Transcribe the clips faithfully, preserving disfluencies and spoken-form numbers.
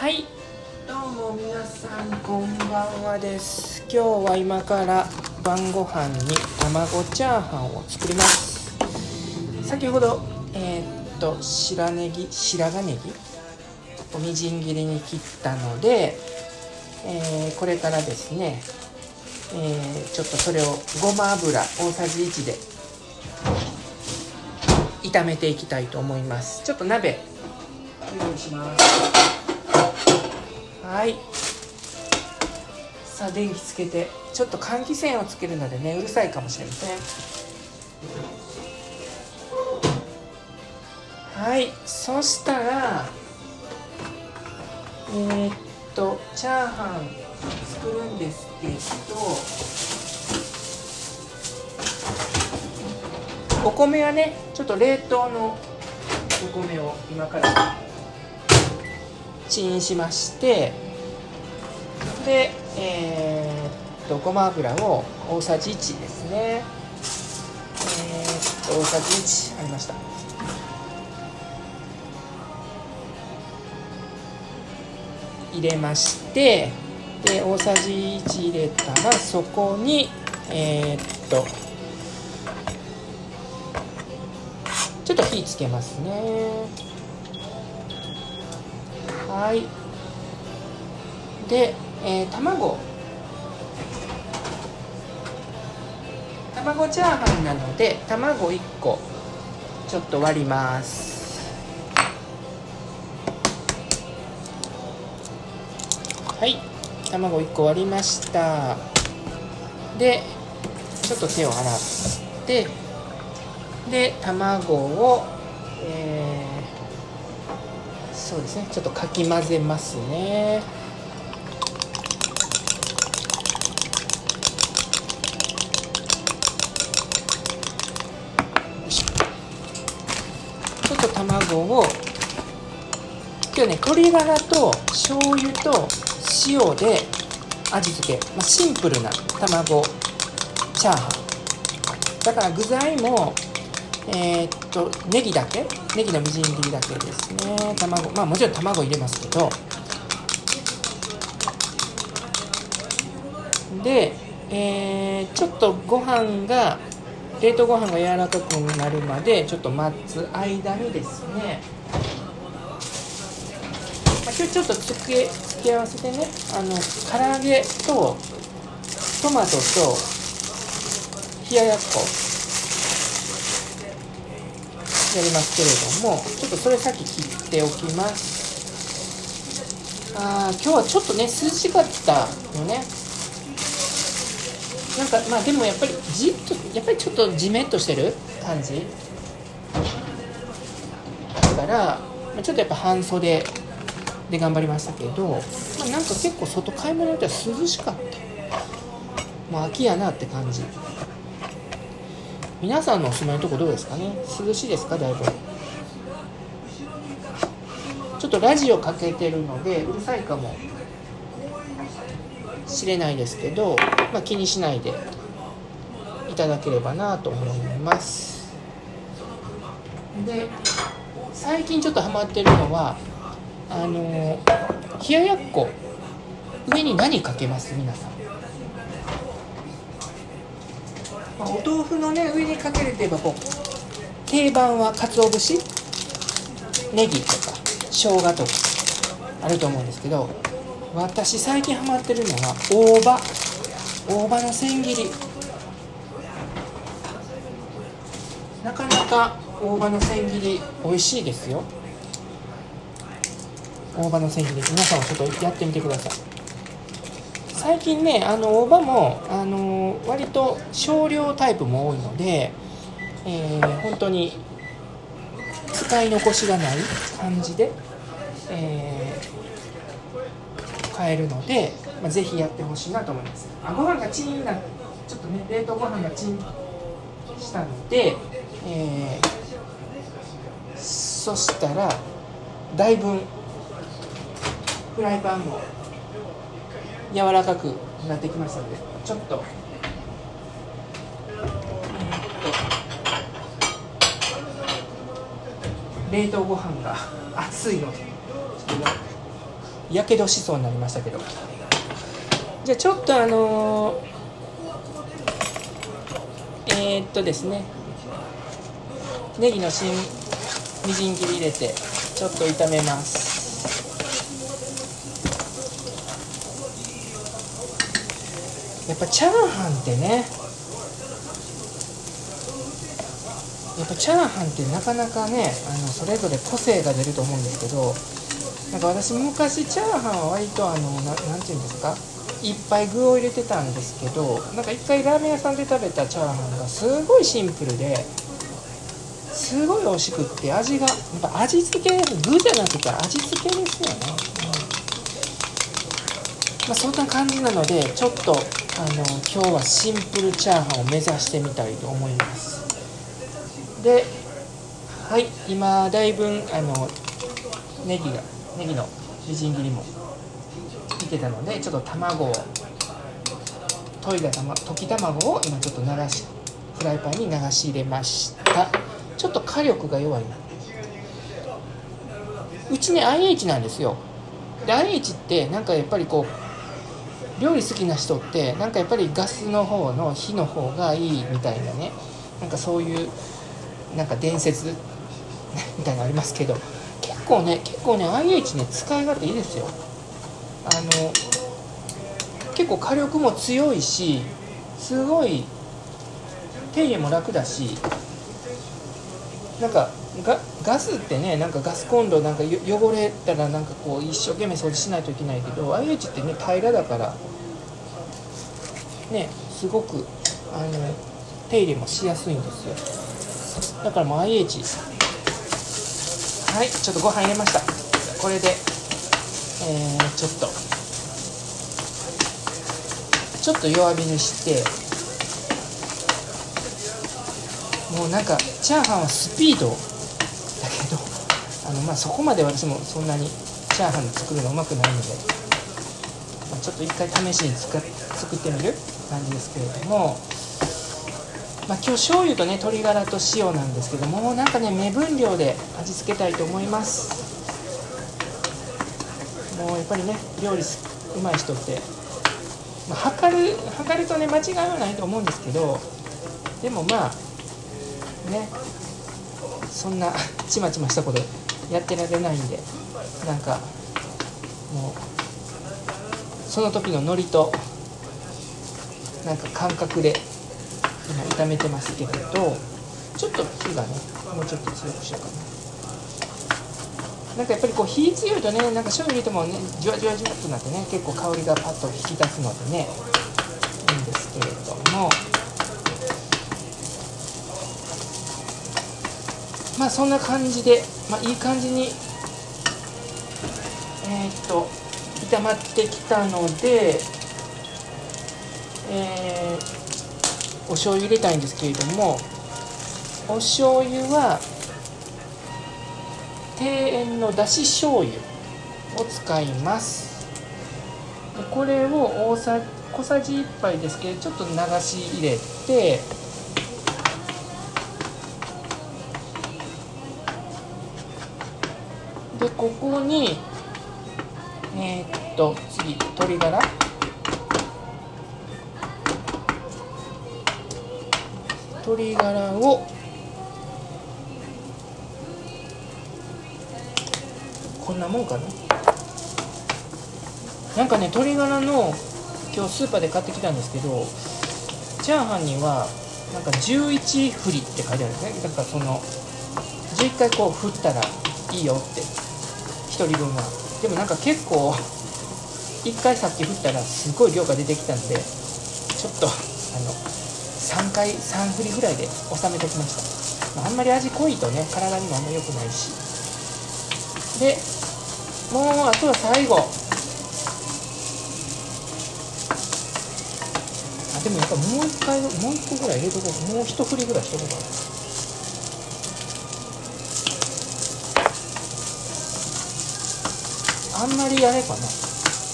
はい、どうも皆さんこんばんはです。今日は今から晩ご飯に卵チャーハンを作ります。先ほどえー、っと白ネギ白髪ネギをみじん切りに切ったので、えー、これからですね、えー、ちょっとそれをごま油大さじいちで炒めていきたいと思います。ちょっと鍋用意します。はい、さあ電気つけて、ちょっと換気扇をつけるのでね、うるさいかもしれません。はい、そしたらえー、っとチャーハン作るんですけど、お米はねちょっと冷凍のお米を今からチンしまして、で、えー、っとごま油を大さじいちですね、えー、っと大さじいちありました。入れまして、で大さじいち入れたらそこにえー、っとちょっと火つけますね。はい、で、えー、卵卵チャーハンなので卵いっこちょっと割ります。はい、卵いっこ割りました。でちょっと手を洗って、で卵を、えーそうですね、ちょっとかき混ぜますね。ちょっと卵を今日ね、鶏ガラと醤油と塩で味付け、まあ、シンプルな卵チャーハンだから具材もえー、っとネギだけ、ネギのみじん切りだけですね。卵、まあもちろん卵入れますけど、で、えー、ちょっとご飯が冷凍ご飯が柔らかくなるまでちょっと待つ間にですね、まあ、今日ちょっと付け付け合わせてね、あの唐揚げとトマトと冷ややっこやりますけれども、ちょっとそれ先切っておきます。あ今日はちょっとね涼しかったのね、なんかまあでもやっぱりじっとやっぱりちょっとじめっとしてる感じだからちょっとやっぱ半袖で頑張りましたけど、まあ、なんか結構外買い物って涼しかった、もう秋やなって感じ。皆さんのお住まいのとこどうですかね、涼しいですか。だいぶちょっとラジオかけてるのでうるさいかもしれないですけど、まあ、気にしないでいただければなと思います。で最近ちょっとハマってるのはあの冷ややっこ、上に何かけます皆さん。お豆腐のね上にかけるといえばこう定番は鰹節、ネギとか生姜とかあると思うんですけど、私最近ハマってるのは大葉、大葉の千切り。なかなか大葉の千切り美味しいですよ。大葉の千切り皆さんもちょっとやってみてください。最近ね、あの大葉も、あのー、割と少量タイプも多いので、えー、本当に使い残しがない感じで、えー、買えるので、まあ、ぜひやってほしいなと思います。あご飯がチンな、ちょっとね冷凍ご飯がチンしたので、えー、そしたらだいぶフライパンも柔らかくなってきましたので、ちょっと冷凍ご飯が熱いのでちょっやけどしそうになりましたけど、じゃあちょっとあのえー、っとですねネギの新みじん切り入れてちょっと炒めます。やっぱチャーハンってね、やっぱチャーハンってなかなかね、あのそれぞれ個性が出ると思うんですけど、なんか私昔チャーハンは割とあの な, なんていうんですか、いっぱい具を入れてたんですけど、なんか一回ラーメン屋さんで食べたチャーハンがすごいシンプルですごい美味しくって、味がやっぱ味付け、具じゃなくて味付けですよね、うんまあ、そんな感じなので、ちょっとあの今日はシンプルチャーハンを目指してみたいと思います。で、はい、今だいぶあのネギがネギのみじん切りもいけたので、ちょっと卵を溶いたた、ま、溶き卵を今ちょっと流しフライパンに流し入れました。ちょっと火力が弱いな。うちね アイエイチ なんですよ。で アイエイチ ってなんかやっぱりこう料理好きな人ってなんかやっぱりガスの方の火の方がいいみたいなね、なんかそういうなんか伝説みたいなのありますけど、結構ね結構ね アイエイチ ね使い勝手いいですよ。あの結構火力も強いし、すごい手入れも楽だし、なんか ガ, ガスってねなんかガスコンロなんか汚れたらなんかこう一生懸命掃除しないといけないけど、 アイエイチ ってね平らだからね、すごくあの手入れもしやすいんですよ。だからもう アイエイチ。 はい、ちょっとご飯入れました。これで、えー、ちょっとちょっと弱火にして、もうなんかチャーハンはスピードだけど、あのまあそこまで私もそんなにチャーハン作るのうまくないので、まあ、ちょっと一回試しに作ってみる感じですけれども、まあ、今日醤油とね鶏ガラと塩なんですけども、なんかね目分量で味付けたいと思います。もうやっぱりね料理うまい人って、まあ、測る測るとね間違いはないと思うんですけど、でもまあねそんなちまちましたことやってられないんで、なんかもうその時のノリとなんか感覚で今炒めてますけれど、ちょっと火がねもうちょっと強くしようかな。なんかやっぱりこう火強いとね、なんか醤油入れてもねジュワジュワジュワっとなってね、結構香りがパッと引き立つのでねいいんですけれども、まあそんな感じで、まあ、いい感じにえー、っと炒まってきたので、えーお醤油入れたいんですけれども、お醤油は庭園のだし醤油を使います。でこれを大さ小さじいっぱいですけど、ちょっと流し入れて、でここにえー、っと次鶏ガラ、鶏ガラをこんなもんかな。なんかね鶏ガラの今日スーパーで買ってきたんですけど、チャーハンにはなんかじゅういち振りって書いてあるんですね。だからそのじゅういっかいこう振ったらいいよってひとりぶんは。でもなんか結構いっかいさっき振ったらすごい量が出てきたんで、ちょっとあのさんかいさん振りぐらいで収めてきました。あんまり味濃いとね体にもあんまり良くないし。でもうあとは最後、あでもやっぱもう一回もう一個ぐらい入れとこう、もう一振りぐらいしとこうかな。あんまりあれかな、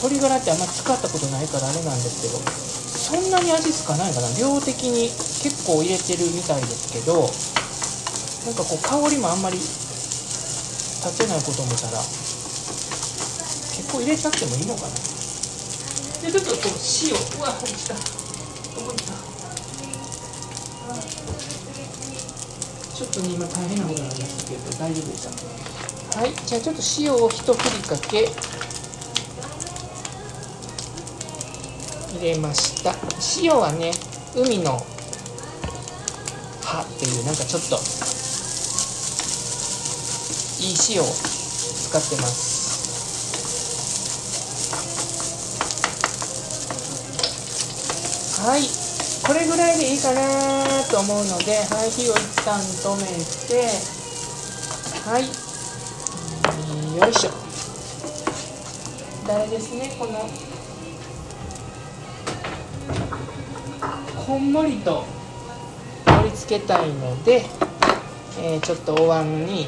鶏ガラってあんまり使ったことないからあれなんですけど、そんなに味つかないかな。量的に結構入れてるみたいですけど、なんかこう香りもあんまり立てないこと思ったら結こう入れちゃってもいいのかな。でちょっとこう塩、うわっ落ちた落ちた。ちょっとね今大変なことなんですけど大丈夫でした。はい、じゃあちょっと塩を一振りかけ入れました。塩はね海の葉っていうなんかちょっといい塩を使ってます。はい、これぐらいでいいかなと思うので、はい、火を一旦止めて、はい、よいしょ。だれですね、このこんもりと盛り付けたいので、えー、ちょっとお椀に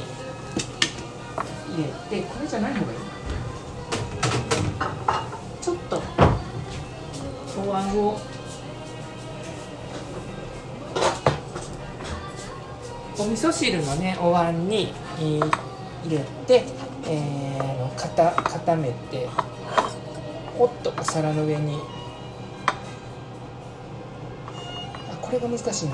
入れて、これじゃない方がいい。ちょっとお椀をお味噌汁のねお椀に、えー、入れて、えー、かた固めて、おっとお皿の上に。これが難しいな。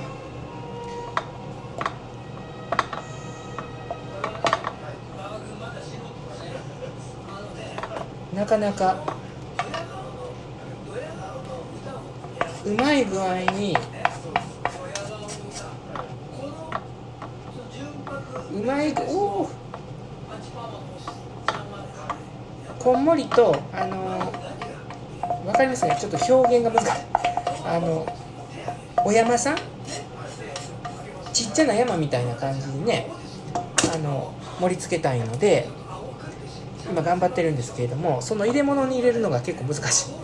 なかなかうまい具合にうまいおこんもりとあのわかりますね。ちょっと表現が難しい。あのお山さん、ちっちゃな山みたいな感じでね、あの盛り付けたいので今頑張ってるんですけれども、その入れ物に入れるのが結構難しい。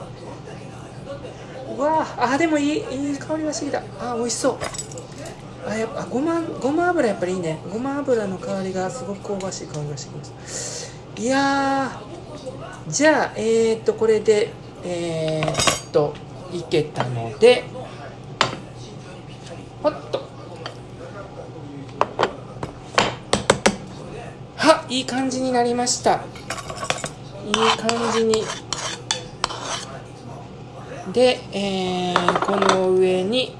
うわー、あでもいい、いい香りがしてきた。あ美味しそう。あやっぱごまごま油やっぱりいいね。ごま油の香りがすごく香ばしい香りがしてきました。いやー、じゃあえー、っとこれでえー、っといけたので、ほっとは、いい感じになりました。いい感じにで、えー、この上に、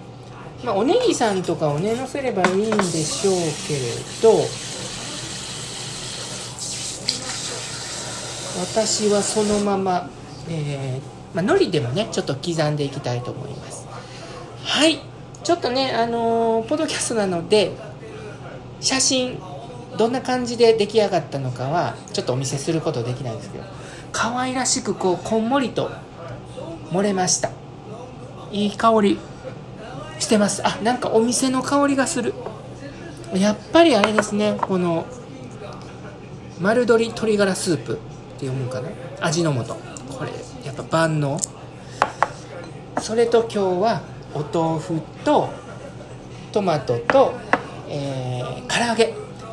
まあ、おネギさんとかをねのせればいいんでしょうけれど、私はそのまま、えーまあ、海苔でもねちょっと刻んでいきたいと思います。はい、ちょっとね、あのー、ポッドキャストなので写真どんな感じで出来上がったのかはちょっとお見せすることできないんですけど、可愛らしくこうこんもりと盛れました。いい香りしてます。あ、なんかお店の香りがする。やっぱりあれですね、この丸鶏鶏ガラスープって読むかな、味の素、これやっぱ万能。それと今日はお豆腐とトマトと、えー、唐揚げ、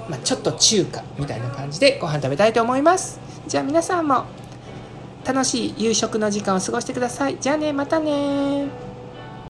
まあ、ちょっと中華みたいな感じでご飯食べたいと思います。じゃあ皆さんも楽しい夕食の時間を過ごしてください。じゃあね、またね。